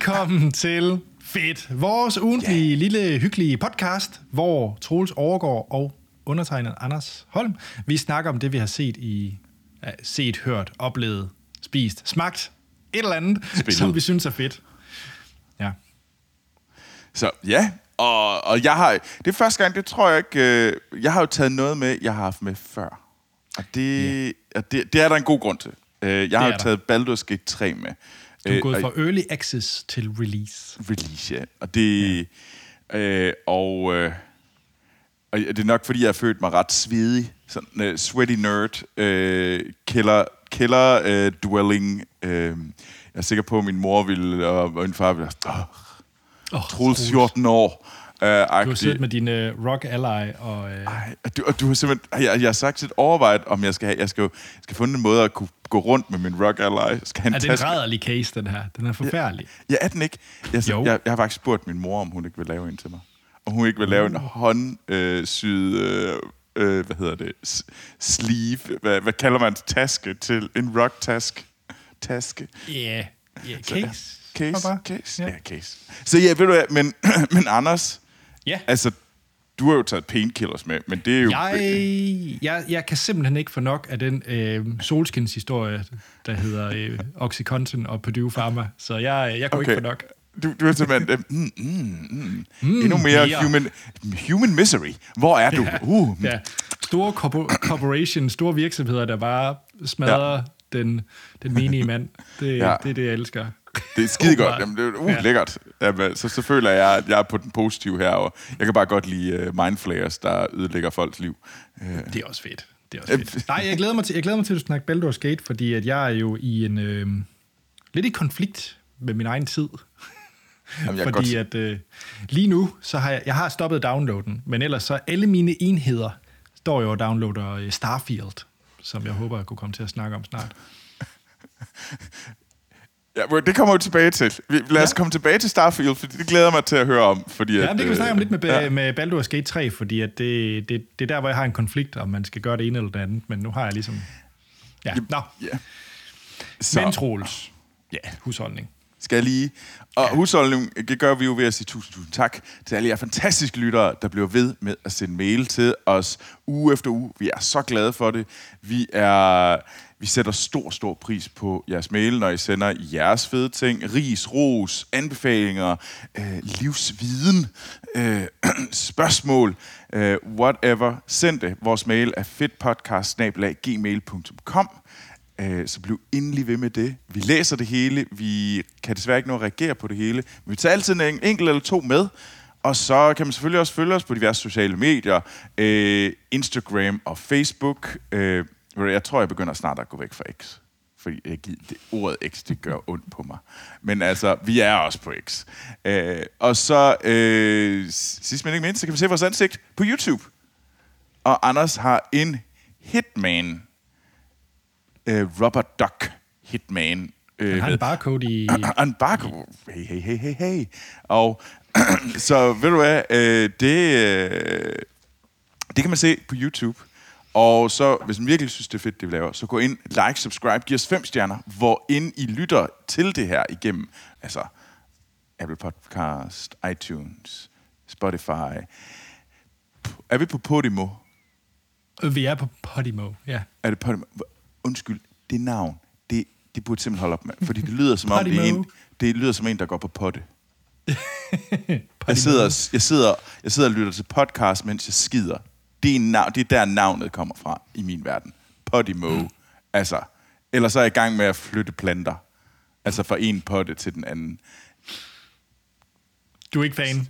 Velkommen til Fedt, vores ugentlige lille hyggelige podcast, hvor Troels Overgård og undertegnet Anders Holm, vi snakker om det, vi har set, hørt, oplevet, spist, smagt, et eller andet, som vi synes er fedt. Ja. Så ja, og jeg har, det er første gang, det tror jeg ikke, jeg har jo taget noget med, jeg har haft med før. Og det er der en god grund til. Jeg har taget Baldur's Gate 3 med. Du er gået fra early access til release. Release, ja. Og det, og det er nok, fordi jeg har følt mig ret svedig. Sådan sweaty nerd, killer dwelling. Jeg er sikker på, at min mor ville, og min far ville, Troels 14 år. Du har siddet med din ROG Ally og... og du har simpelthen... Jeg har sagt et overvejet, om jeg skal have... Jeg skal finde en måde at kunne gå rundt med min ROG Ally. Er det en rædderlig case, den her? Den er forfærdelig. Ja, er den ikke? Jeg har faktisk spurgt min mor, om hun ikke vil lave en til mig. Om hun ikke vil lave en håndsyd... hvad hedder det? Sleeve. Hvad kalder man taske til? En ROG taske. Ja, yeah, case. Case. Ja, case. Så ja, ved du hvad, men Anders, altså, du har jo taget Painkillers med, men det er jo... Jeg kan simpelthen ikke få nok af den solskinshistorie, der hedder OxyContin og Purdue Pharma, så jeg kunne ikke få nok. Du er simpelthen... endnu mere human misery. Hvor er du? Ja. Store corporations, store virksomheder, der bare smadrer den menige mand. Det er det, jeg elsker. Det er skidegodt. Jamen, det er lækkert. Jamen, så føler jeg, at jeg er på den positive her, og jeg kan bare godt lide Mindflayers, der ødelægger folks liv. Det er også fedt. Nej, jeg glæder mig til at snakke Baldur's Gate, fordi at jeg er jo i en lidt i konflikt med min egen tid. Jamen, fordi at lige nu, så har jeg har stoppet downloaden, men ellers så alle mine enheder står jo og downloader Starfield, som jeg håber, jeg kunne komme til at snakke om snart. Ja, det kommer vi tilbage til. Lad os komme tilbage til Starfield, for det glæder mig til at høre om. Fordi det kan vi snakke om lidt med Baldur's Gate 3, fordi at det er der, hvor jeg har en konflikt, om man skal gøre det ene eller det andet, men nu har jeg ligesom... Ja, nå. Ja. Men Troels. Ja. Husholdning. Skal lige. Og husholdning, det gør vi jo ved at sige tusind tak til alle jer fantastiske lyttere, der bliver ved med at sende mail til os uge efter uge. Vi er så glade for det. Vi sætter stor pris på jeres mail, når I sender jeres fede ting. Ris, ros, anbefalinger, livsviden, spørgsmål, whatever. Send det. Vores mail er fedtpodcast@gmail.com. Så bliv endelig ved med det. Vi læser det hele. Vi kan desværre ikke nå at reagere på det hele. Men vi tager altid en enkelt eller to med. Og så kan man selvfølgelig også følge os på diverse sociale medier. Instagram og Facebook. Jeg tror, jeg begynder snart at gå væk fra X. Fordi ordet X, det gør ondt på mig. Men altså, vi er også på X. Og så, sidst men ikke mindst, så kan vi se vores ansigt på YouTube. Og Anders har en hitman. Robert Duck Hitman. Han har en barcode i... En barcode. Hey. Og så ved du hvad, det kan man se på YouTube. Og så, hvis man virkelig synes, det er fedt, det vi laver, så gå ind, like, subscribe, giv os 5 stjerner, hvor ind I lytter til det her igennem. Altså, Apple Podcast, iTunes, Spotify. Er vi på Podimo? Vi er på Podimo, ja. Er det Podimo? Undskyld, det navn, det burde simpelthen holde op med, fordi det lyder som om det lyder som en der går på potte. Jeg sidder og lytter til podcast, mens jeg skider. Det er der navnet kommer fra i min verden. Podimo. Altså, eller så er jeg i gang med at flytte planter. Altså fra en potte til den anden. Du er ikke fan.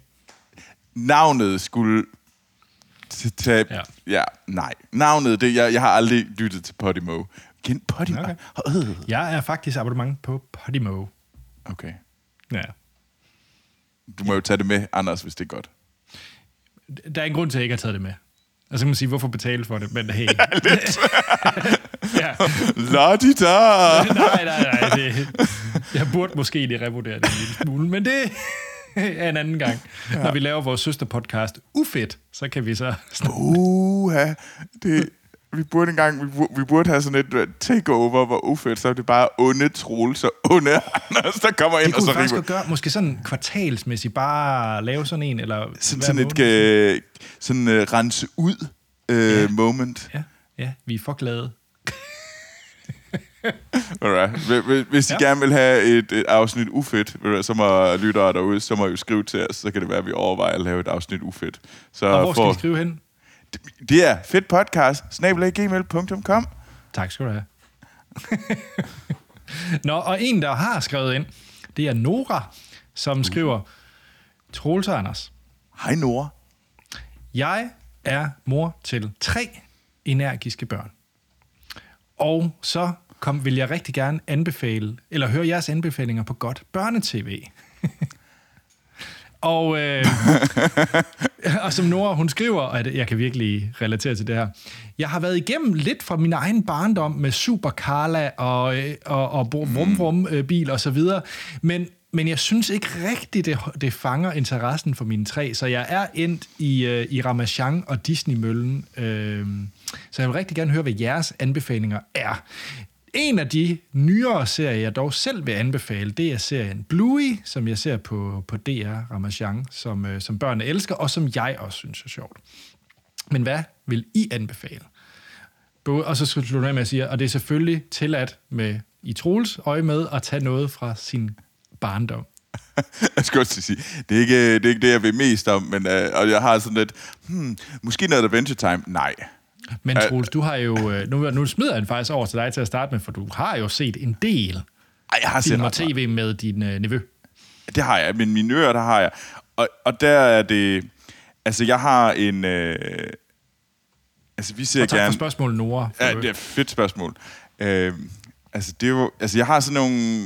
Navnet skulle navnet det. Jeg har aldrig lyttet til Podimo. Kend Podimo? Okay. Jeg er faktisk abonnement på Podimo. Okay. Ja. Du må jo tage det med, Anders, hvis det er godt. Der er en grund til, at jeg ikke har taget det med. Og så kan man sige, hvorfor betale for det? Men hey. Ja, lidt. Ja. Nej. Jeg burde måske lige revurdere det en lille smule, men det... en anden gang. Ja. Når vi laver vores søsterpodcast UFED, så kan vi så... Uha, det Vi burde have sådan et takeover, hvor UFED, så er det bare onde Troels og onde Anders, der kommer ind og så river. Det kunne faktisk gøre, måske sådan kvartalsmæssigt, bare lave sådan en, eller... Sådan et rense ud moment. Ja, vi er for glade. Alright. Hvis I gerne vil have et afsnit UFED, så må lyttere derude, så må I skrive til os, så kan det være, at vi overvejer at lave et afsnit UFED. Så og hvor skal I skrive hen? Det er fedtpodcast@gmail.com. Tak skal du have. Nå, og en, der har skrevet ind, det er Nora, som skriver, Troels og Anders. Hej Nora. Jeg er mor til 3 energiske børn. Og så vil jeg rigtig gerne anbefale, eller høre jeres anbefalinger på godt børnetv. Og som Nora, hun skriver, at jeg kan virkelig relatere til det her. Jeg har været igennem lidt fra min egen barndom med Super Carla og Brum-Brum-bil og så videre, men jeg synes ikke rigtigt, det fanger interessen for mine 3, så jeg er endt i Ramasjang og Disney-møllen. Så jeg vil rigtig gerne høre, hvad jeres anbefalinger er. En af de nyere serier, jeg dog selv vil anbefale, det er serien Bluey, som jeg ser på DR Ramasjang, som børnene elsker, og som jeg også synes er sjovt. Men hvad vil I anbefale? Og så skal du med at sige, og det er selvfølgelig tilladt med i Troels øje med at tage noget fra sin barndom. Jeg skal også sige, det er ikke det, jeg vil mest om, men og jeg har sådan lidt, måske noget Adventure Time, nej. Men Troels, du har jo... Nu smider jeg den faktisk over til dig til at starte med, for du har jo set en del film og tv med din nevø. Det har jeg, men mine ører, der har jeg. Og der er det... Altså, jeg har en... vi ser tak gerne... for spørgsmålet, Nora. For ja, det er et fedt spørgsmål. Det er jo... Altså, jeg har sådan nogle...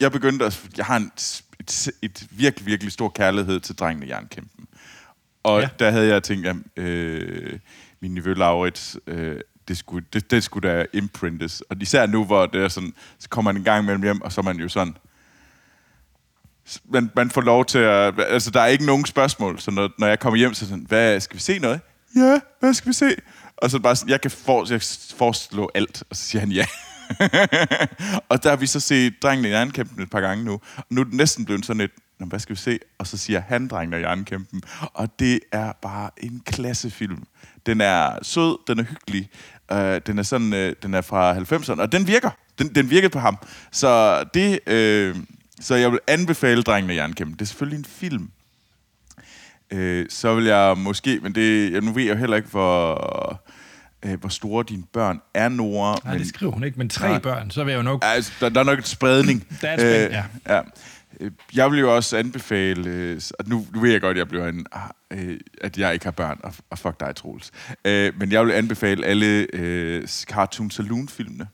Jeg begyndte at... Jeg har et virkelig, virkelig stor kærlighed til Drengene Jernkæmpen. Og der havde jeg tænkt, at min nevø Laurits, det skulle da imprintes. Og især nu, hvor det er sådan, så kommer man en gang mellem hjem, og så er man jo sådan... Man får lov til at... Altså, der er ikke nogen spørgsmål. Så når jeg kommer hjem, så sådan, hvad skal vi se noget? Ja, hvad skal vi se? Og så bare sådan, jeg foreslå alt. Og så siger han ja. Og der har vi så set Drengene i Jernkæmpen et par gange nu. Og nu er det næsten blevet sådan et... hvad skal vi se? Og så siger han Drengene og Jernkæmpen. Og det er bare en klassefilm. Den er sød, den er hyggelig, den er sådan, den er fra 90'erne, og den virker. Den virkede på ham. Så det, så jeg vil anbefale Drengene og Jernkæmpen. Det er selvfølgelig en film. Så vil jeg måske, men det, nu ved jeg jo heller ikke, hvor store dine børn er, Nora. Nej, det skriver hun ikke, men 3 børn, så vil jeg jo nok... Altså, der er nok et spredning. Der er et spredning, ja. Jeg vil jo også anbefale, og nu ved jeg godt, at jeg bliver at jeg ikke har børn, og fuck dig, Troels. Men jeg vil anbefale alle Cartoon Saloon-filmene.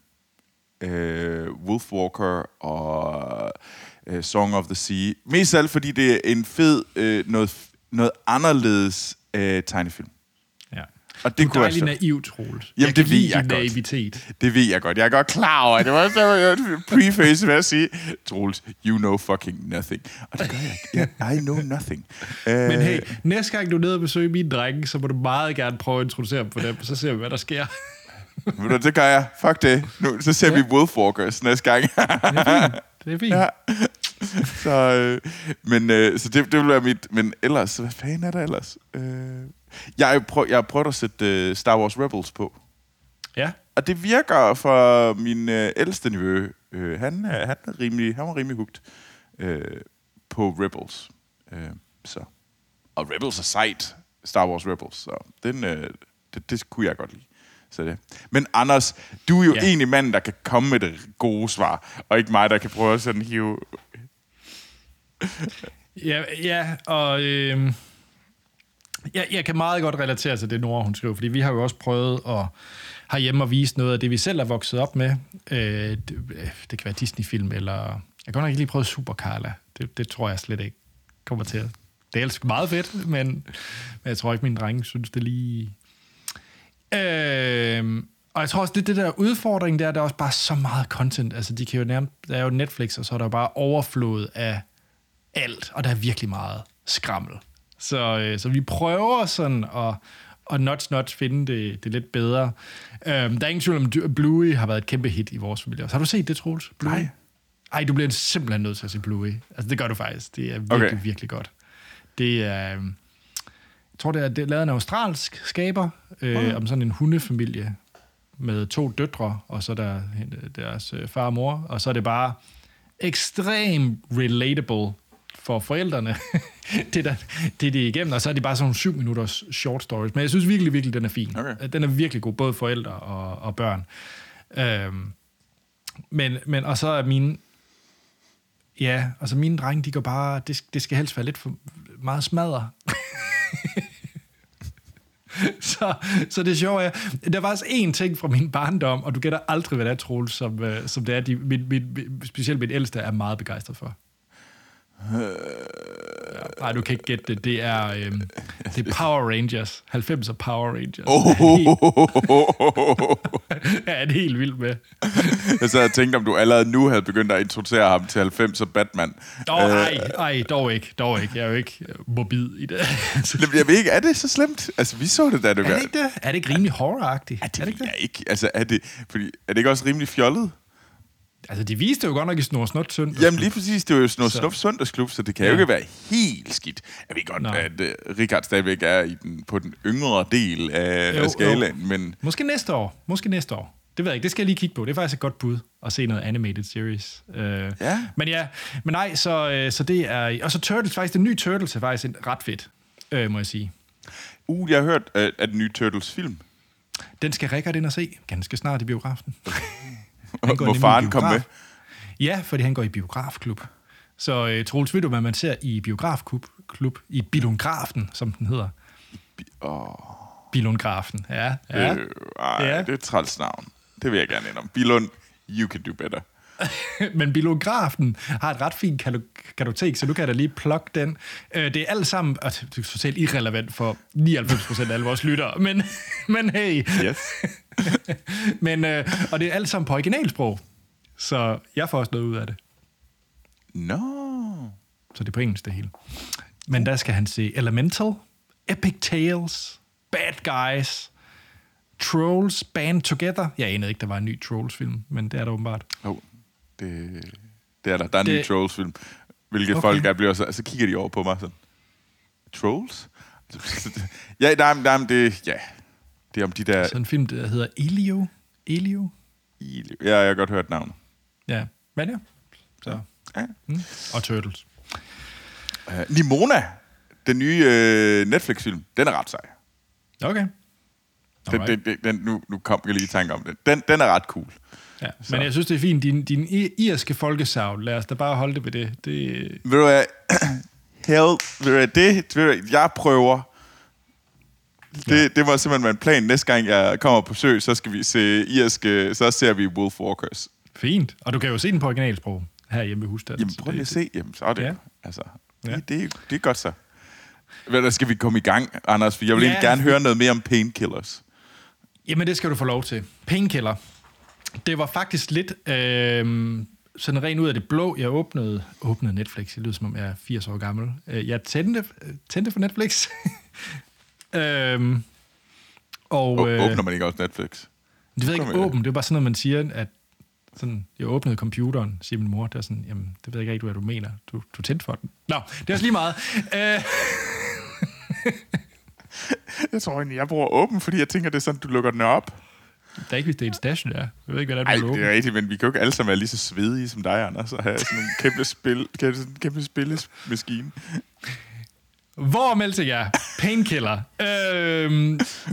Wolf Walker og Song of the Sea. Mest alt, fordi det er en fed, noget anderledes tegnefilm. Ja. Og det du er dejlig naiv, Troels. Jamen, det ved jeg godt. Det ved jeg godt. Jeg er godt klar over. Det var sådan preface med at sige, Troels, you know fucking nothing. Og det gør jeg ikke. I know nothing. Men hey, næste gang du er nede og besøger mine drenge, så må du meget gerne prøve at introducere dem for dem, så ser vi, hvad der sker. Det gør jeg. Fuck det. Nu, så ser vi Wolf Walkers næste gang. Det er fint. Ja. Så, så det vil være mit... Men ellers, hvad fanden er der ellers? Jeg prøver at sætte Star Wars Rebels på. Ja. Og det virker for min ældste nevø. Han var rimelig hugt på Rebels. Så. Og Rebels er sejt. Star Wars Rebels. Så det kunne jeg godt lide. Så det. Men Anders, du er jo egentlig manden, der kan komme med det gode svar. Og ikke mig, der kan prøve at sådan hive... Jeg kan meget godt relatere til det, Nora, hun skriver, fordi vi har jo også prøvet at herhjemme og vise noget af det, vi selv er vokset op med. Det kan være Disney-film, eller... Jeg kan nok ikke lige prøve Super Carla. Det tror jeg slet ikke kommer til at... Det er altså meget fedt, men jeg tror ikke, mine drenge synes det lige... Og jeg tror også, det der udfordring, der er også bare så meget content. Altså, de kan jo nærmest... Der er jo Netflix, og så er der bare overflod af alt, og der er virkelig meget skrammel. Så vi prøver sådan at, og not finde det lidt bedre. Der er ingen tvivl om, Bluey har været et kæmpe hit i vores familie. Har du set det, Troels? Bluey? Nej. Ej, du bliver simpelthen nødt til at se Bluey. Altså, det gør du faktisk. Det er virkelig, virkelig godt. Det er... Jeg tror, det er lavet en australsk skaber om sådan en hundefamilie med 2 døtre, og så der deres far og mor. Og så er det bare ekstremt relatable for forældrene, det de er igennem. Og så er det bare sådan 7 minutters short stories. Men jeg synes virkelig, virkelig, den er fin. Okay. Den er virkelig god, både forældre og børn. Men og så er mine drenge, de går bare, det skal helst være lidt for meget smadre. så det er sjovt, ja. Der var også en ting fra min barndom, og du gætter aldrig, hvad det er, Troels, som det er, specielt mit ældste er meget begejstret for. Nej, du kan ikke gætte det. Det er Power Rangers. 90'er Power Rangers. Ja, det er helt vildt med. Jeg sad og tænkte, om du allerede nu havde begyndt at introducere ham til 90'er Batman. Nej, dog ikke. Jeg er jo ikke morbid i det. Jeg ved ikke, er det så slemt? Altså, vi så det da, det var. Er det ikke det? Er det ikke rimelig horror-agtigt? Er det ikke? Altså, er det ikke også rimelig fjollet? Altså, de viste jo godt nok i Snor Snot Søndagsklub. Jamen lige præcis, det var jo Snor Snot Søndagsklub, så det kan jo ikke være helt skidt. Jeg ved godt, at Richard stadigvæk er på den yngre del af skalaen, men... Måske næste år. Det ved jeg ikke, det skal jeg lige kigge på. Det er faktisk et godt bud at se noget animated series. Men det er... Og så Turtles, faktisk den nye Turtles er faktisk ret fedt, må jeg sige. Jeg har hørt, at den nye Turtles-film... Den skal Richard ind og se ganske snart i biografen. Hvor faren kom med? Ja, fordi han går i biografklub. Så Troels, ved du, hvad man ser i biografklub? I Bilundgrafen, som den hedder. Bilundgrafen, ja. Det er et træls navn. Det vil jeg gerne ind om. Bilund, you can do better. Men Bilundgrafen har et ret fint kartotek, så du kan da lige plukke den. Det er alt sammen, og det er totalt irrelevant for 99% af alle vores lyttere, men hey. Yes. Og det er alt sammen på originalsprog, så jeg får også noget ud af det. No. Så det er på engelsk det hele. Men der skal han se Elemental, Epic Tales, Bad Guys, Trolls Band Together. Jeg anede ikke, der var en ny Trolls-film, men det er der åbenbart. Det er der. Der er en ny Trolls-film. Hvilket folk er blevet så kigger de over på mig sådan. Trolls? Ja, nej, det... Ja. Det er om de der... Sådan en film, der hedder Elio. Ja, jeg har godt hørt navnet. Ja, men ja. Så. Ja. Mm. Og Turtles. Nimona, den nye Netflix-film, den er ret sej. Okay. Den, nu kom jeg lige i tanke om den. Den er ret cool. Ja, så. Men jeg synes, det er fint. Din irske folkesavn, lad os da bare holde det ved det. Ved du hvad? Jeg prøver... Det var simpelthen en plan. Næste gang jeg kommer på sø, så skal vi se irske, så ser vi Wolf Walkers. Fint. Og du kan jo se den på originalsprog her hjemme i husstanden. Jamen prøv lige at se. Jamen så er det. Ja. Altså, det er godt så. Hvad skal vi komme i gang, Anders? For jeg vil egentlig gerne høre noget mere om Painkillers. Jamen det skal du få lov til. Painkiller. Det var faktisk lidt sådan ren ud af det blå. Jeg åbnede Netflix. Det lyder som om jeg er 80 år gammel. Jeg tændte for Netflix. Åbner man ikke også Netflix? Det ved jeg ikke, åbent. Det er bare sådan, at man siger, at sådan, jeg åbnede computeren, siger min mor, der sådan, jamen, det ved jeg ikke, hvad du mener. Du tændte for den. Nå, det er også lige meget. Jeg tror egentlig, jeg bruger åben, fordi jeg tænker, det er sådan, du lukker den op. Det er ikke, hvis det er en station, der. Jeg ved ikke, hvad der er, du. Ej, det er rigtigt, men vi kan jo ikke alle sammen være lige så svedige som dig, Anders, og have sådan en kæmpe spillemaskine. Hvor meldte jeg? Painkiller.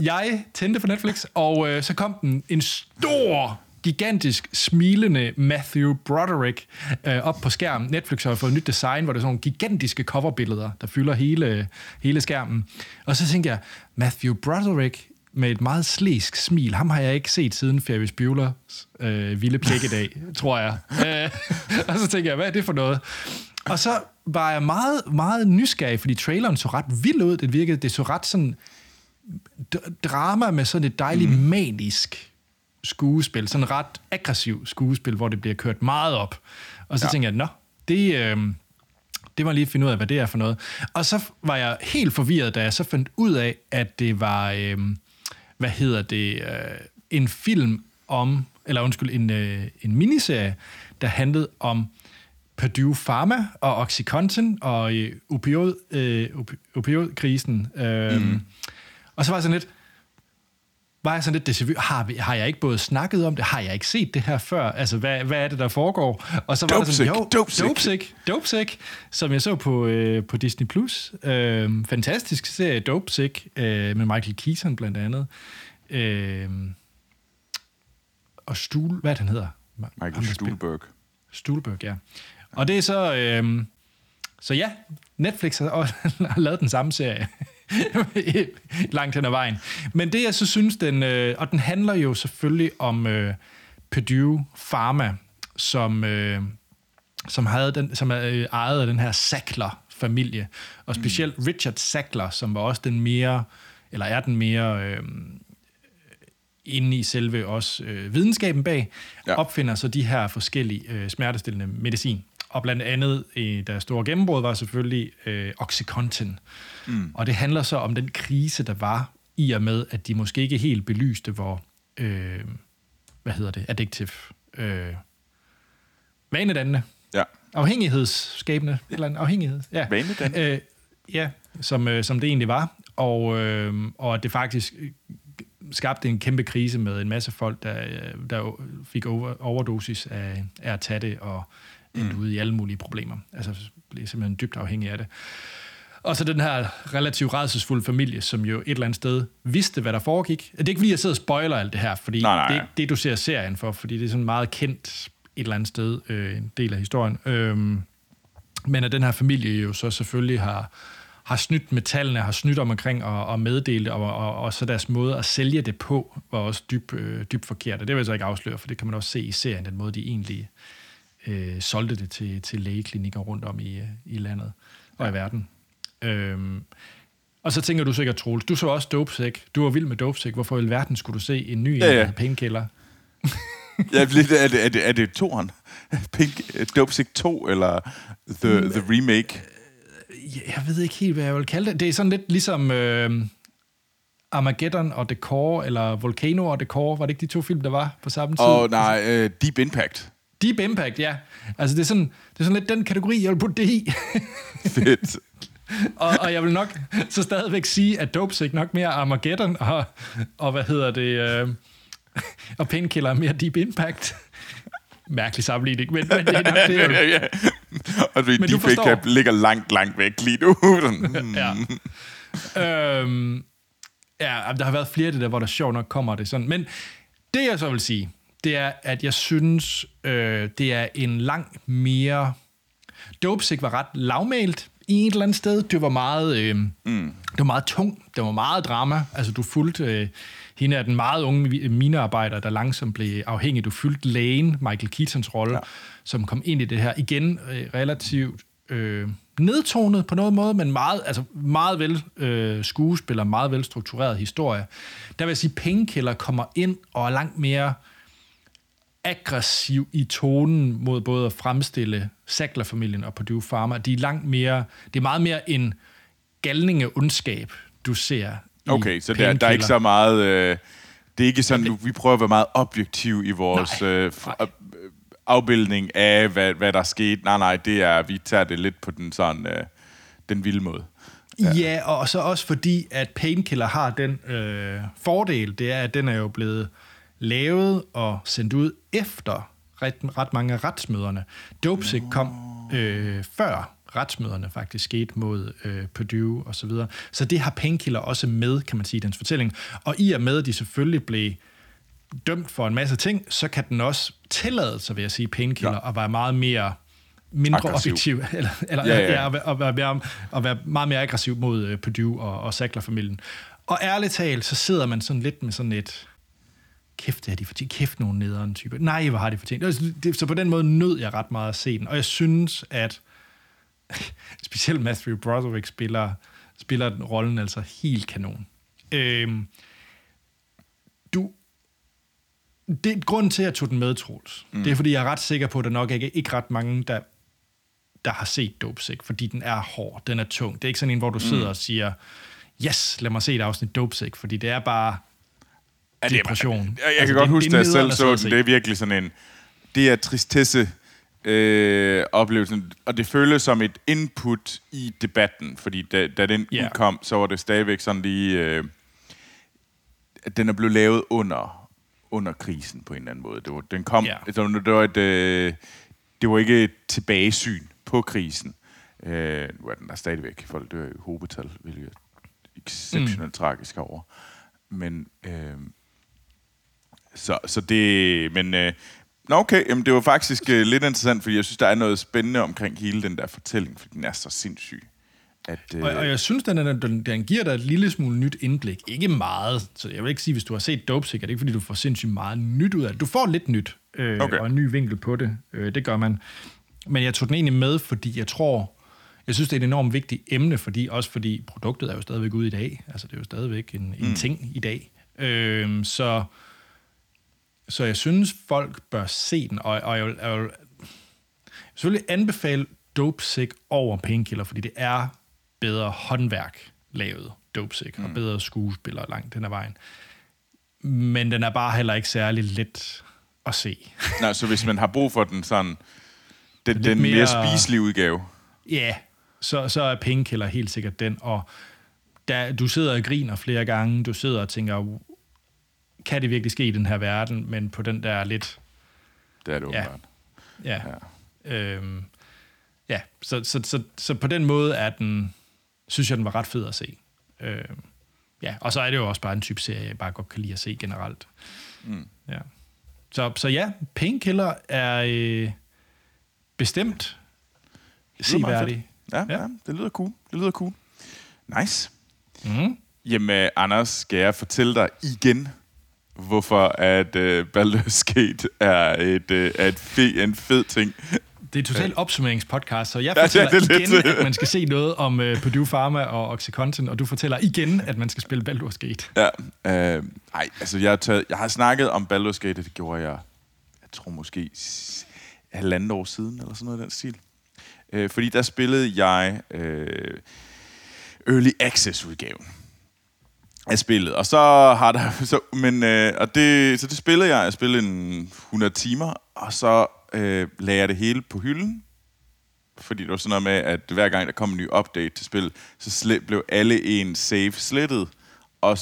Jeg tændte for Netflix, og så kom den en stor, gigantisk, smilende Matthew Broderick op på skærmen. Netflix har fået et nyt design, hvor der er sådan nogle gigantiske coverbilleder, der fylder hele skærmen. Og så tænkte jeg, Matthew Broderick med et meget slæsk smil. Ham har jeg ikke set siden Ferris Bueller's vilde plækkedag, tror jeg. Og så tænkte jeg, hvad er det for noget? Og så var jeg meget, meget nysgerrig, fordi traileren så ret vild ud. Det så ret sådan drama med sådan et dejligt manisk skuespil. Sådan ret aggressiv skuespil, hvor det bliver kørt meget op. Og så tænkte jeg, nå, det, Det må lige finde ud af, hvad det er for noget. Og så var jeg helt forvirret, da jeg så fandt ud af, at det var, en film om, en miniserie, der handlede om Purdue Pharma og OxyContin og opioidkrisen. Og så var jeg sådan lidt, har jeg ikke både snakket om det? Har jeg ikke set det her før? Altså, hvad er det, der foregår? Og så var Dopesick, som jeg så på Disney+. Fantastisk serie, Dopesick, med Michael Keaton blandt andet. Og Stuhl, hvad han hedder? Michael Stuhlberg. Stuhlberg, ja. Og det er så... så ja, Netflix har lavet den samme serie. Langt hen ad vejen. Men det, jeg så synes, den handler jo selvfølgelig om Purdue Pharma, som er ejet af den her Sackler-familie. Og specielt Richard Sackler, som var også den mere inde i selve også videnskaben bag, opfinder så de her forskellige smertestillende medicin. Og blandt andet deres store gennembrud var selvfølgelig OxyContin. Og det handler så om den krise, der var i og med, at de måske ikke helt belyste, hvor addictive. Vanedannende. Ja. Afhængighedsskabende. Eller en afhængighed. Ja. Vanedannende. Som det egentlig var. Og at det faktisk skabte en kæmpe krise med en masse folk, der fik overdosis af at tage det og endte ude i alle mulige problemer. Altså blev simpelthen dybt afhængig af det. Og så den her relativt rædselsfulde familie, som jo et eller andet sted vidste, hvad der foregik. Det er ikke, fordi jeg sidder og spoiler alt det her, fordi nej. Det er ikke det, du ser serien for, fordi det er sådan meget kendt et eller andet sted, en del af historien. Men at den her familie jo så selvfølgelig har snydt med tallene, har snydt omkring og meddelt, og så deres måde at sælge det på, var også dybt forkert. Og det vil jeg så ikke afsløre, for det kan man også se i serien, den måde, de egentlig solgte det til lægeklinikker rundt om i landet og i verden. Og så tænker du sikkert, Troels, du så også Dopesick. Du var vild med Dopesick. Hvorfor i alverden skulle du se en ny Painkiller? Er det toeren? Dopesick 2 eller the remake? Jeg ved ikke helt, hvad jeg vil kalde det. Det er sådan lidt ligesom Armageddon og The Core, eller Volcano og The Core. Var det ikke de to film, der var på samme tid? Deep Impact. Deep Impact, ja. Altså, det er sådan lidt den kategori, jeg vil putte det i. Fedt. og jeg vil nok så stadigvæk sige, at Dopesick nok mere Armageddon, og og Painkiller mere Deep Impact. Mærkelig sammenligning, men det er nok det. Og Deep Impact ligger langt, langt væk lige nu. Der har været flere af det der, hvor der sjovt nok kommer det sådan. Men det, jeg så vil sige, det er, at jeg synes, det er en langt mere... Dopesick var ret lavmælt i et eller andet sted. Det var meget, det var meget tung. Det var meget drama. Altså, du fulgte hende af den meget unge minearbejder, der langsomt blev afhængig. Du fulgte lægen, Michael Keatons rolle, som kom ind i det her. Igen relativt nedtonet på noget måde, men meget vel skuespiller, meget vel struktureret historie. Der vil jeg sige, Painkiller kommer ind og er langt mere aggressiv i tonen mod både at fremstille Sackler-familien og Purdue Pharma. Det er meget mere en galningeundskab, du ser. Okay, så der er ikke så meget... det er ikke sådan, vi prøver at være meget objektiv i vores afbildning af, hvad der skete. Nej, det er, vi tager det lidt på den sådan den vilde måde. Ja, og så også fordi, at Painkiller har den fordel, det er, at den er jo blevet lavet og sendt ud efter ret mange af retsmøderne. Dopesick kom før retsmøderne faktisk skete mod Purdue og så videre. Så det har Painkiller også med, kan man sige, i dens fortælling. Og i og med, at de selvfølgelig blev dømt for en masse ting, så kan den også tillade sig, vil jeg sige, Painkiller at være meget mindre aggressiv. Objektiv, at være meget mere aggressiv mod Purdue og Sackler-familien. Og ærligt talt, så sidder man sådan lidt med sådan et... Kæft, det har de fortjent. Kæft, nogen nederen type. Nej, hvor har de fortjent. Så på den måde nød jeg ret meget at se den. Og jeg synes, at specielt Matthew Broderick spiller den rollen altså helt kanon. Det er grunden til, at jeg tog den med, Troels. Det er, fordi jeg er ret sikker på, at der nok ikke ret mange, der der har set Dopesick, fordi den er hård, den er tung. Det er ikke sådan en, hvor du sidder og siger, yes, lad mig se et afsnit Dopesick, fordi det er bare depression. Jeg kan godt huske, da jeg selv så den, det er virkelig sådan en, det er tristesse oplevelsen, og det føles som et input i debatten, fordi da den udkom, så var det stadigvæk sådan lige, at den er blevet lavet under krisen på en eller anden måde. Det var, den kom, altså, det var ikke et tilbagesyn på krisen. Nu er den der stadigvæk. Folk dør i hobetal, hvilket er exceptionelt tragisk over. Men så det, men okay, jamen, det var faktisk lidt interessant, fordi jeg synes, der er noget spændende omkring hele den der fortælling, fordi den er så sindssyg. Og jeg synes, den giver dig et lille smule nyt indblik. Ikke meget. Så jeg vil ikke sige, hvis du har set Dopesick, det er ikke, fordi du får sindssygt meget nyt ud af det. Du får lidt nyt og en ny vinkel på det. Det gør man. Men jeg tog den egentlig med, fordi jeg synes, det er et enormt vigtigt emne, fordi produktet er jo stadigvæk ude i dag. Altså, det er jo stadigvæk en ting i dag. Så jeg synes, folk bør se den. Og jeg vil selvfølgelig anbefale Dopesick over Painkiller, fordi det er bedre håndværk lavet Dopesick, og bedre skuespillere langt den ad vejen. Men den er bare heller ikke særlig let at se. Nej, så hvis man har brug for den sådan, den mere spiselige udgave. Ja, så er Painkiller helt sikkert den, og du sidder og griner flere gange, du sidder og tænker, kan det virkelig ske i den her verden, men på den der lidt... Det er det åbenbart. Ja. Ja, så på den måde er den, synes jeg, den var ret fed at se. Og så er det jo også bare en type serie, jeg bare godt kan lide at se generelt. Ja. Så ja, Painkiller er bestemt seværdig. Ja, det lyder cool. Nice. Jamen, Anders, skal jeg fortælle dig igen, hvorfor at Baldur's Gate er en fed ting. Det er totalt opsummeringspodcast, så jeg fortæller igen, at man skal se noget om Purdue Pharma og OxyContin, og du fortæller igen, at man skal spille Baldur's Gate. Ja, altså jeg har snakket om Baldur's Gate, det gjorde jeg tror måske 1,5 år siden, eller sådan noget i den stil. Fordi der spillede jeg Early Access-udgaven af spillet, og så har der... det spillede jeg. Jeg spillede 100 timer, og så lagde jeg det hele på hylden, fordi det var sådan noget med, at hver gang der kom en ny update til spillet, så blev alle en save slettet, og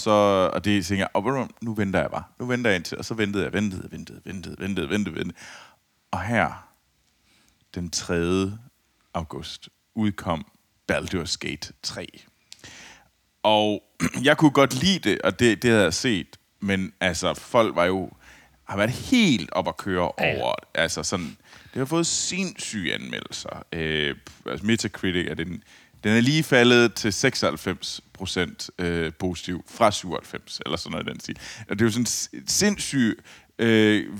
det tænker jeg, nu venter jeg bare. Nu venter jeg indtil, og så ventede jeg. Og her, den 3. august, udkom Baldur's Gate 3. Og jeg kunne godt lide det, og det havde jeg set, men altså, folk har været helt op at køre over. Altså sådan, det har fået sindssyge anmeldelser. Altså Metacritic er den er lige faldet til 96% positiv fra 97, eller sådan noget i den stil. Og det er jo sådan et sindssygt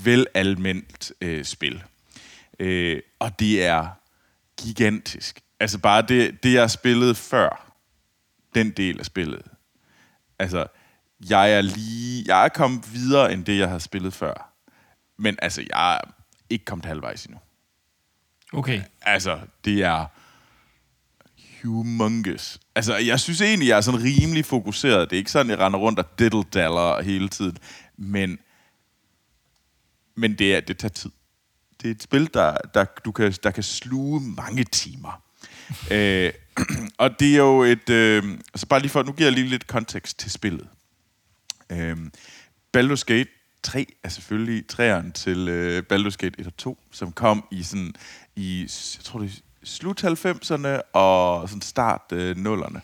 velalment spil. Og det er gigantisk. Altså bare det jeg spillede før, den del af spillet. Altså... Jeg er kommet videre end det, jeg har spillet før. Men altså, jeg er ikke kommet halvvejs endnu. Okay. Altså, det er humongous. Altså, jeg synes egentlig, jeg er sådan rimelig fokuseret. Det er ikke sådan, jeg render rundt og diddle-daller hele tiden. Men det tager tid. Det er et spil, der kan sluge mange timer. Og det er jo et... altså bare lige nu giver jeg lige lidt kontekst til spillet. Baldur's Gate 3 er selvfølgelig træeren til Baldur's Gate 1 og 2, som kom jeg tror det er slut 90'erne og sådan start 0'erne,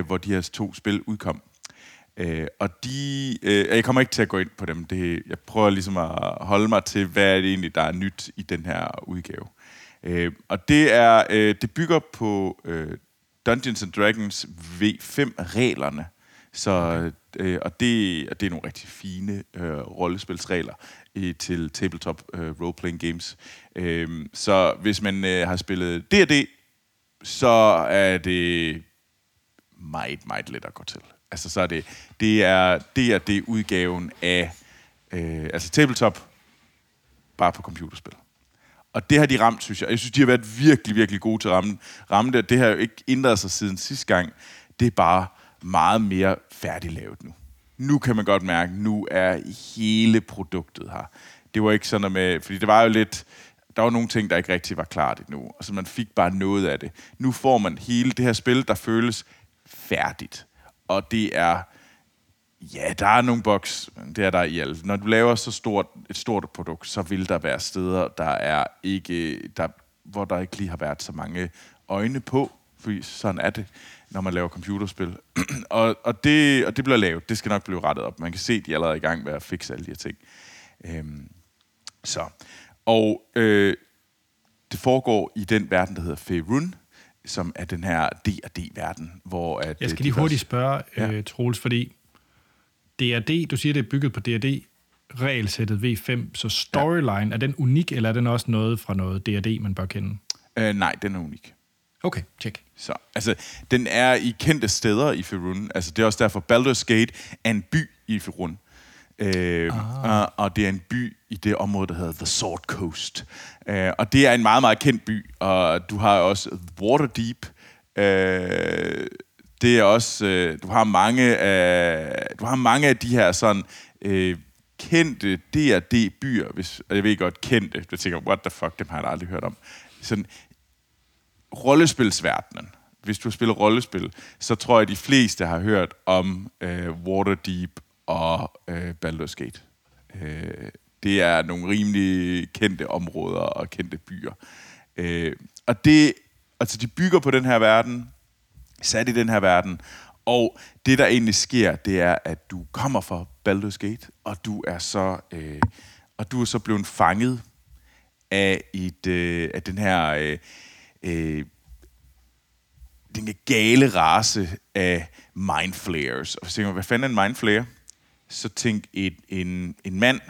hvor de her to spil udkom. Og jeg kommer ikke til at gå ind på dem. Jeg prøver ligesom at holde mig til, hvad er det egentlig, der er nyt i den her udgave. Og det bygger på Dungeons & Dragons V5-reglerne. Så, og det er nogle rigtig fine rollespilsregler til tabletop roleplaying games. Så hvis man har spillet D&D, så er det meget, meget let at gå til. Altså, så er det er D&D-udgaven af altså tabletop, bare på computerspil. Og det har de ramt, synes jeg. Jeg synes, de har været virkelig, virkelig gode til at ramme det. Det har jo ikke ændret sig siden sidste gang. Det er bare meget mere færdiglavet nu. Nu kan man godt mærke, nu er hele produktet her. Det var ikke sådan med... Fordi det var jo lidt... Der var nogle ting, der ikke rigtig var klart endnu. Altså, man fik bare noget af det. Nu får man hele det her spil, der føles færdigt. Og det er... Ja, der er nogle bugs. Det er der i alt. Når du laver så stort et stort produkt, så vil der være steder, der er ikke, hvor der ikke lige har været så mange øjne på. Fordi sådan er det, når man laver computerspil. og det bliver lavet. Det skal nok blive rettet op. Man kan se, de er allerede i gang med at fikse alle de her ting. Det foregår i den verden, der hedder Faerûn, som er den her D&D-verden, hvor... At, jeg skal lige hurtigt spørge, Troels, fordi... D&D, du siger, det er bygget på D&D-regelsættet V5, så storyline, er den unik, eller er den også noget fra noget D&D, man bør kende? Nej, den er unik. Okay, tjek. Så, altså, den er i kendte steder i Faerûn. Altså, det er også derfor, Baldur's Gate er en by i Faerûn. Og det er en by i det område, der hedder The Sword Coast. Og det er en meget, meget kendt by. Og du har også Waterdeep, det er også du har mange af de her sådan kendte D&D byer, hvis og jeg ved godt kendte, du tænker what the fuck, dem har jeg aldrig hørt om. Sådan rollespilsverdenen. Hvis du spiller rollespil, så tror jeg de fleste har hørt om Waterdeep og Baldur's Gate. Det er nogle rimelig kendte områder og kendte byer. Og det altså de bygger på den her verden. Sat i den her verden, og det, der egentlig sker, det er, at du kommer fra Baldur's Gate, og du er så blevet fanget af af den her den gale race af Mindflayers. Og så tænker man, hvad fanden er en Mindflayer? Så tænk en mand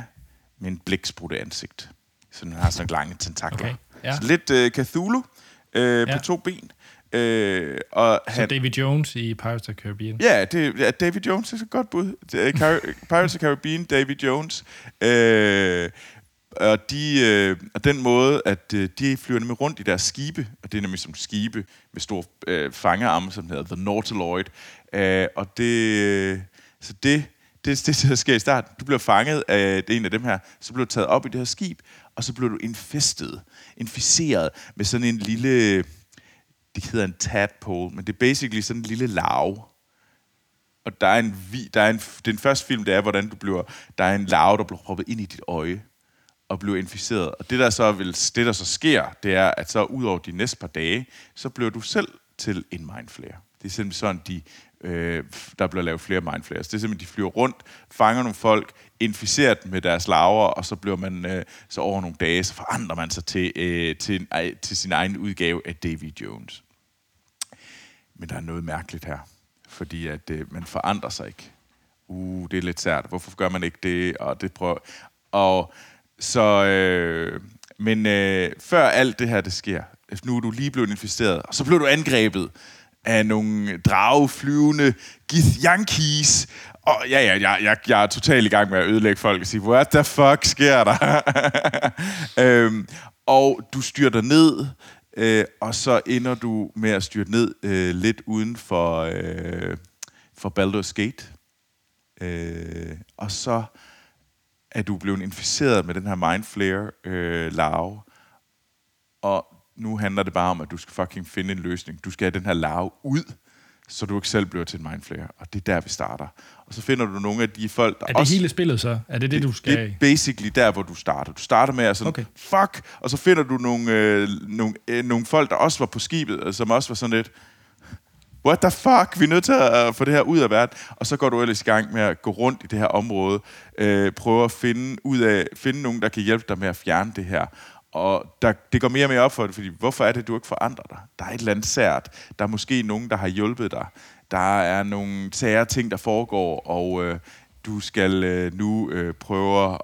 med en blæksprutte ansigt, så den har sådan lange tentakler. Okay. Ja. Så lidt Cthulhu på to ben. Så David Jones i Pirates of Caribbean. Ja, David Jones er så godt bud. Pirates of Caribbean, David Jones. Og den måde, at de flyver nemlig rundt i deres skibe, og det er nemlig som skibe med store fangerarme, som hedder The Nautiloid. Det der sker i starten. Du bliver fanget af en af dem her, så bliver du taget op i det her skib, og så bliver du inficeret med sådan en lille... Det hedder en tadpole, men det er basically sådan en lille larve. Og den første film, det er, hvordan du bliver... Der er en larve, der bliver proppet ind i dit øje og bliver inficeret. Og det, der så sker, det er, at så ud over de næste par dage, så bliver du selv til en mindflayer. Det er simpelthen sådan, der bliver lavet flere mindflayers. Det er simpelthen, de flyver rundt, fanger nogle folk, inficerer dem med deres larver, og så bliver man så over nogle dage, så forandrer man sig til sin egen udgave af Davy Jones. Men der er noget mærkeligt her, fordi at man forandrer sig ikke. Det er lidt sært. Hvorfor gør man ikke det? Og det prøver... Og så... Men før alt det her, det sker, nu er du lige blevet inficeret, og så blev du angrebet af nogle drageflyvende githyankees. Og jeg er totalt i gang med at ødelægge folk og sige, what the fuck sker der? Og du styrter ned, og så ender du med at styrte ned lidt uden for Baldur's Gate. Og så er du blevet inficeret med den her Mindflayer-larve. Og nu handler det bare om, at du skal fucking finde en løsning. Du skal have den her larve ud, så du ikke selv bliver til en mindflayer. Og det er der, vi starter. Og så finder du nogle af de folk, der også... Er det også hele spillet så? Er det du skal... Det er basically der, hvor du starter. Du starter med at sådan, okay, fuck! Og så finder du nogle folk, der også var på skibet, som også var sådan lidt... What the fuck? Vi er nødt til at få det her ud af verden. Og så går du ellers i gang med at gå rundt i det her område. Prøve at finde nogen, der kan hjælpe dig med at fjerne det her. Og det går mere og mere op for det, fordi hvorfor er det, du ikke forandrer dig? Der er et eller andet sært. Der er måske nogen, der har hjulpet dig. Der er nogle sære ting, der foregår, og du skal nu prøve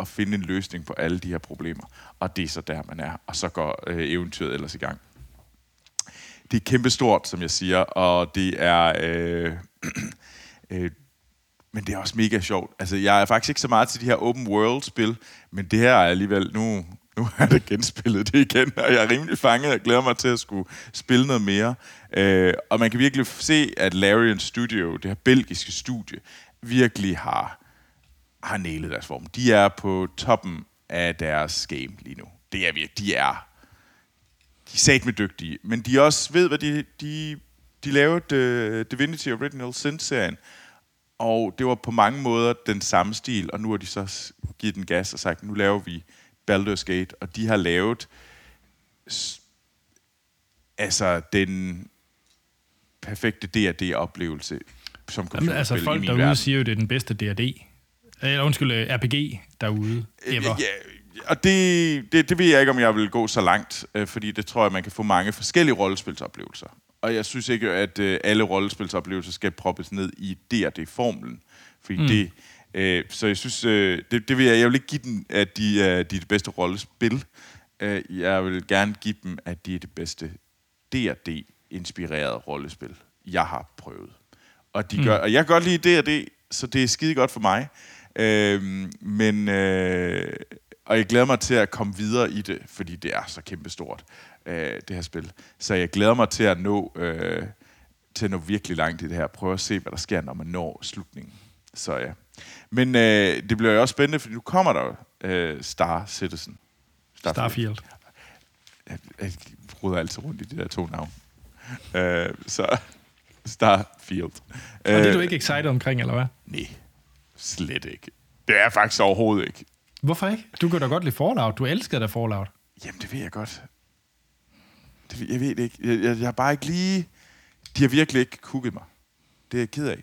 at finde en løsning på alle de her problemer. Og det er så der, man er. Og så går eventyret ellers i gang. Det er kæmpestort, som jeg siger, og det er... Men det er også mega sjovt. Altså, jeg er faktisk ikke så meget til de her open world-spil, men det her er alligevel... Nu nu har jeg genspillet det igen, og jeg er rimelig fanget og glæder mig til at skulle spille noget mere. Og man kan virkelig se, at Larian Studio, det her belgiske studie, virkelig har nælet deres form. De er på toppen af deres game lige nu. Det er virkelig. De er satme dygtige, men de også ved, hvad de lavede Divinity Original Sin-serien, og det var på mange måder den samme stil, og nu har de så givet den gas og sagt, nu laver vi Baldur's Gate, og de har lavet altså den perfekte D&D-oplevelse, som kunne blive altså, folk derude verden. Siger jo, det er den bedste D&D. RPG derude. Og det ved jeg ikke, om jeg vil gå så langt, fordi det tror jeg, man kan få mange forskellige rollespilsoplevelser. Og jeg synes ikke, at alle rollespilsoplevelser skal proppes ned i D&D-formlen. Fordi så jeg synes, det vil jeg vil ikke give dem, at de er det bedste rollespil. Jeg vil gerne give dem, at de er det bedste D&D-inspirerede rollespil, jeg har prøvet. Og, og jeg kan godt lide D&D, så det er skide godt for mig. Og jeg glæder mig til at komme videre i det, fordi det er så kæmpestort, det her spil. Så jeg glæder mig til at nå virkelig langt i det her. Prøve at se, hvad der sker, når man når slutningen. Så ja. Men det bliver jo også spændende, fordi nu kommer der Star Citizen. Starfield. Jeg ruder altid rundt i de der to navn. Så Starfield. Og det er du ikke excited omkring, eller hvad? Nej, slet ikke. Det er faktisk overhovedet ikke. Hvorfor ikke? Du kan da godt lide Fallout. Du elskede da Fallout. Jamen, det ved jeg godt. Jeg ved det ikke. Jeg har bare ikke lige... De har virkelig ikke kugget mig. Det er jeg ked af.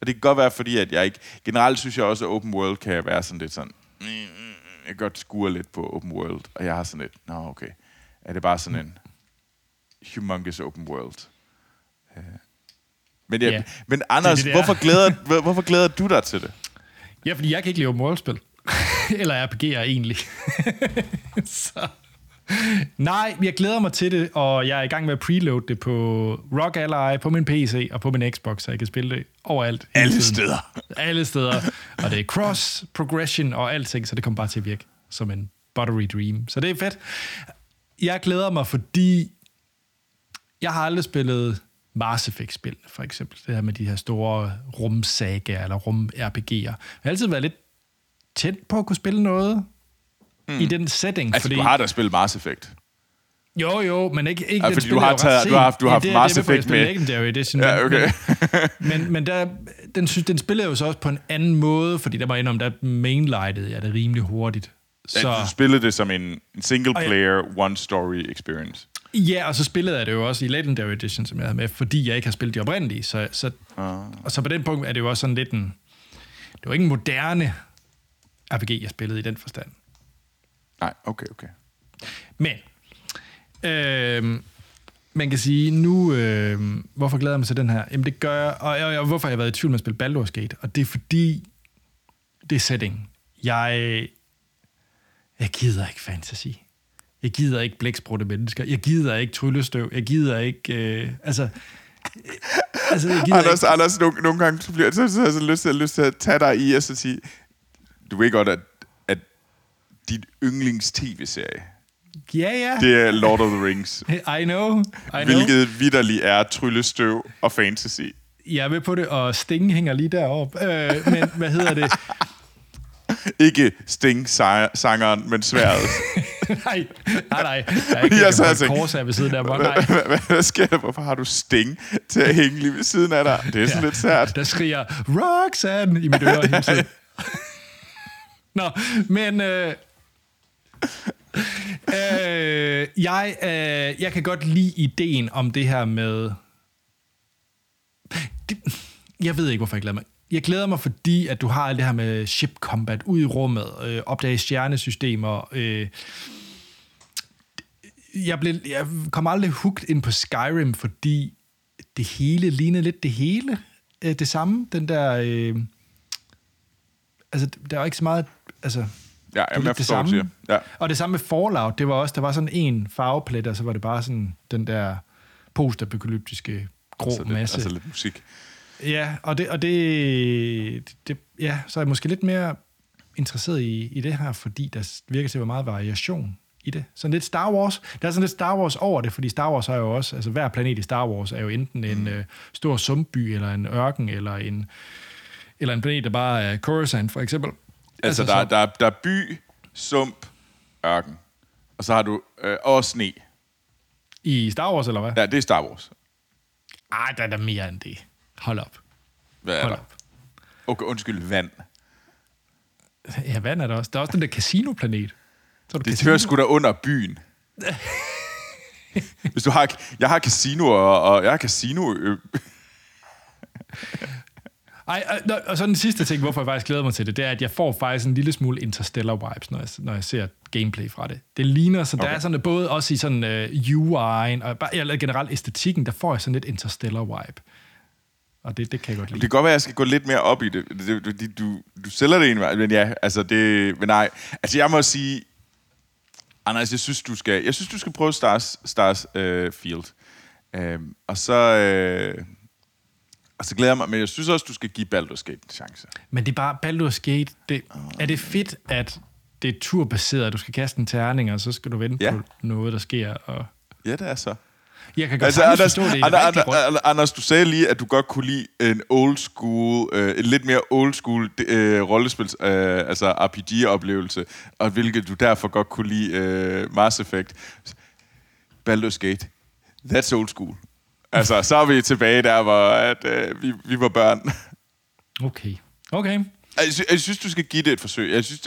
Og det kan godt være, fordi at jeg ikke... Generelt synes jeg også, at open world kan være sådan lidt sådan... Jeg kan godt skure lidt på open world. Og jeg har sådan lidt... Nå, okay. Er det bare sådan en... humongous open world? Men Anders, det hvorfor glæder du dig til det? Ja, fordi jeg kan ikke lide open world-spil. Eller RPG'er egentlig. Så. Nej, jeg glæder mig til det, og jeg er i gang med at preloade det på ROG Ally, på min PC og på min Xbox, så jeg kan spille det overalt. Alle steder. Og det er cross-progression og alting, så det kommer bare til at virke som en buttery dream. Så det er fedt. Jeg glæder mig, fordi jeg har aldrig spillet Mass Effect-spil, for eksempel. Det her med de her store rumsager eller rum-RPG'er. Jeg har altid været lidt tæt på at kunne spille noget i den setting. Altså, fordi... du har da spillet Mass Effect. Jo, men ikke den fordi spil, du har haft Mass Effect med. Okay. men der, den spillede jeg jo så også på en anden måde, fordi der var indom, der mainlightede jeg det rimelig hurtigt. Så... Ja, du spillede det som en single-player, one-story experience. Ja, og så spillede jeg det jo også i Legendary Edition, som jeg havde med, fordi jeg ikke har spillet de oprindelige. Og så på den punkt er det jo også sådan lidt en... Det var ikke en moderne... RPG, jeg spillede i den forstand. Nej, okay. Men, man kan sige, nu, hvorfor glæder jeg mig til den her? Jamen det gør jeg, og hvorfor har jeg været i tvivl med at spille Baldur's Gate? Og det er fordi, det er setting. Jeg gider ikke fantasy. Jeg gider ikke blæksprutte mennesker. Jeg gider ikke tryllestøv. Jeg gider ikke, Anders, nogle gange, så bliver jeg lyst til at tage dig i, og så sige... Du ved godt, at dit yndlings-tv-serie... Ja. Det er Lord of the Rings. I know. Hvilket vitterligt er tryllestøv og fantasy. Jeg er med på det, og Sting hænger lige deroppe. Men hvad hedder det? Ikke Sting-sangeren, men sværdet. Nej. Jeg er ikke altså, korser ved siden af mig. Hvad sker der? Hvorfor har du Sting til at hænge lige ved siden af dig? Det er sådan lidt sært. Der skriger Roxanne i mit øre hele tiden. Nå, men jeg kan godt lide ideen om det her med... Jeg ved ikke, hvorfor jeg glæder mig. Jeg glæder mig, fordi at du har alt det her med ship combat ud i rummet, opdage stjernesystemer. Jeg kom aldrig hooked ind på Skyrim, fordi det hele lignede lidt det hele. Det samme, den der... Altså, der er ikke så meget... Altså, ja, det er det samme. Ja. Og det samme med Fallout, det var også... Der var sådan en farveplet, og så var det bare sådan den der postapokalyptiske grå masse. Altså lidt musik. Ja, og det... Ja, så er jeg måske lidt mere interesseret i det her, fordi der virker til at være meget variation i det. Sådan lidt Star Wars. Der er sådan lidt Star Wars over det, fordi Star Wars er jo også, altså hver planet i Star Wars er jo enten en stor sumpby, eller en ørken, eller en planet, der bare er Coruscant, for eksempel. Altså der er by, sump, ørken. Og så har du også sne. I Star Wars, eller hvad? Ja, det er Star Wars. Ej, der er der mere end det. Hold op. Hvad er Hold der? Op. Okay, undskyld, vand. Ja, vand er der også. Der er også den der casinoplanet. Det hører sgu da under byen. Hvis du har... Jeg har casinoer, og jeg har casino... og så den sidste ting, hvorfor jeg faktisk glæder mig til det, det er, at jeg får faktisk en lille smule Interstellar-vibes, når jeg ser gameplay fra det. Det ligner, så der er sådan både også i sådan UI'en, og bare, generelt æstetikken, der får jeg sådan lidt Interstellar-vibe. Og det kan jeg godt lide. Det kan godt være, at jeg skal gå lidt mere op i det. Du sælger det egentlig, men ja, altså det... Men nej, altså jeg må sige... Anders, jeg synes, du skal prøve Starfield. Og så glæder jeg mig, men jeg synes også, du skal give Baldur's Gate en chance. Men det er bare Baldur's Gate... Er det fedt, at det er turbaseret, at du skal kaste en terning, og så skal du vente på noget, der sker? Og... Ja, det er så. Jeg kan godt forstå det. Anders, du sagde lige, at du godt kunne lide en old school, en lidt mere old school rollespil, altså RPG-oplevelse, og hvilket du derfor godt kunne lide Mass Effect. Baldur's Gate. That's old school. Altså, så er vi tilbage der, hvor at, vi var børn. Okay. Jeg synes, du skal give det et forsøg. Jeg synes,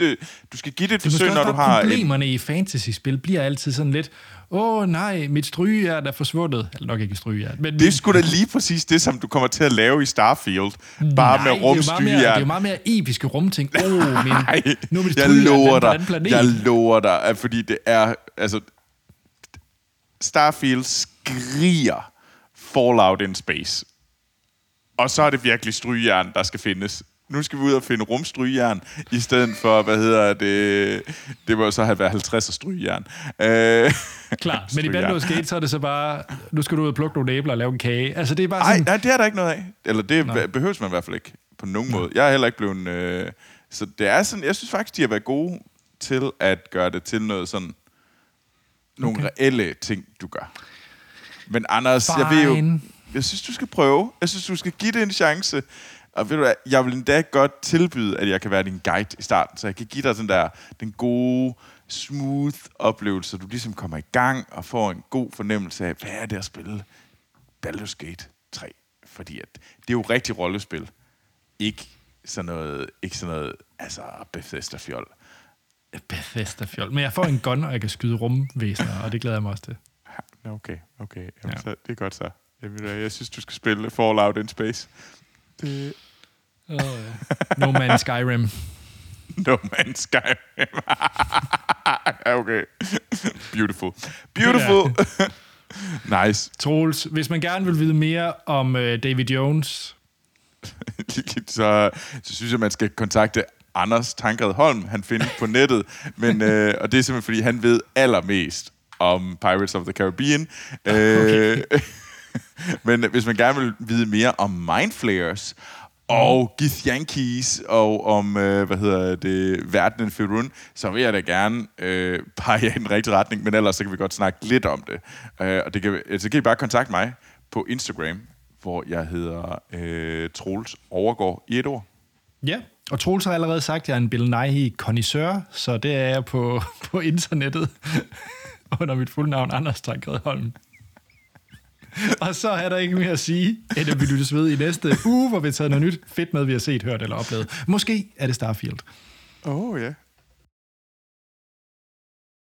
du skal give det et forsøg, når du har... Problemerne i fantasyspil bliver altid sådan lidt... nej, mit strygejern er forsvundet. Eller nok ikke strygejern. Men det skulle da lige præcis det, som du kommer til at lave i Starfield. Bare med rumstrygejern. Det er jo meget mere episke rumting. Nu er mit strygejern på anden planet. Jeg lover dig, fordi det er... Altså, Starfield skriger Fallout in space. Og så er det virkelig strygejern, der skal findes. Nu skal vi ud og finde rumstrygejern, i stedet for, det må så have været 50 strygejern. Klart, men i Baldur's Gate, så er det så bare, nu skal du ud og plukke nogle æbler og lave en kage. Altså, det er bare sådan... Nej, det er der ikke noget af. Eller det behøves man i hvert fald ikke, på nogen måde. Jeg er heller ikke blevet... Så det er sådan, jeg synes faktisk, de har været gode til at gøre det til noget sådan... Nogle reelle ting, du gør. Men Anders, jeg synes, du skal prøve. Jeg synes, du skal give det en chance. Og ved du hvad, jeg vil endda godt tilbyde, at jeg kan være din guide i starten, så jeg kan give dig den gode, smooth oplevelse, så du ligesom kommer i gang og får en god fornemmelse af, hvad er det at spille Baldur's Gate 3? Fordi at det er jo rigtig rollespil. Ikke sådan noget, altså Bethesda-fjol. Men jeg får en gun, og jeg kan skyde rumvæsener, og det glæder jeg mig også til. Okay. Jamen, så, det er godt så. Jeg synes, du skal spille Fallout in Space. No Man's Skyrim. No Man's Skyrim. Okay. Beautiful. Nice. Troels, hvis man gerne vil vide mere om David Jones, så synes jeg, man skal kontakte Anders Trængrædholm. Han findes på nettet, men, og det er simpelthen, fordi han ved allermest om Pirates of the Caribbean. Okay. Men hvis man gerne vil vide mere om Mindflayers og Githyankees og om, verdenen Faerûn, så vil jeg da gerne pege jer i den rigtige retning, men ellers så kan vi godt snakke lidt om det. Så kan I bare kontakte mig på Instagram, hvor jeg hedder Troels Overgård i et ord. Ja, og Troels har allerede sagt, at jeg er en Bill Nighy-connoisseur, så det er jeg på internettet under mit fulde navn, Anders Trængrædholm. Og så er der ikke mere at sige, end at vi lyttes ved i næste uge, hvor vi tager noget nyt fedt med, vi har set, hørt eller oplevet. Måske er det Starfield. Ja.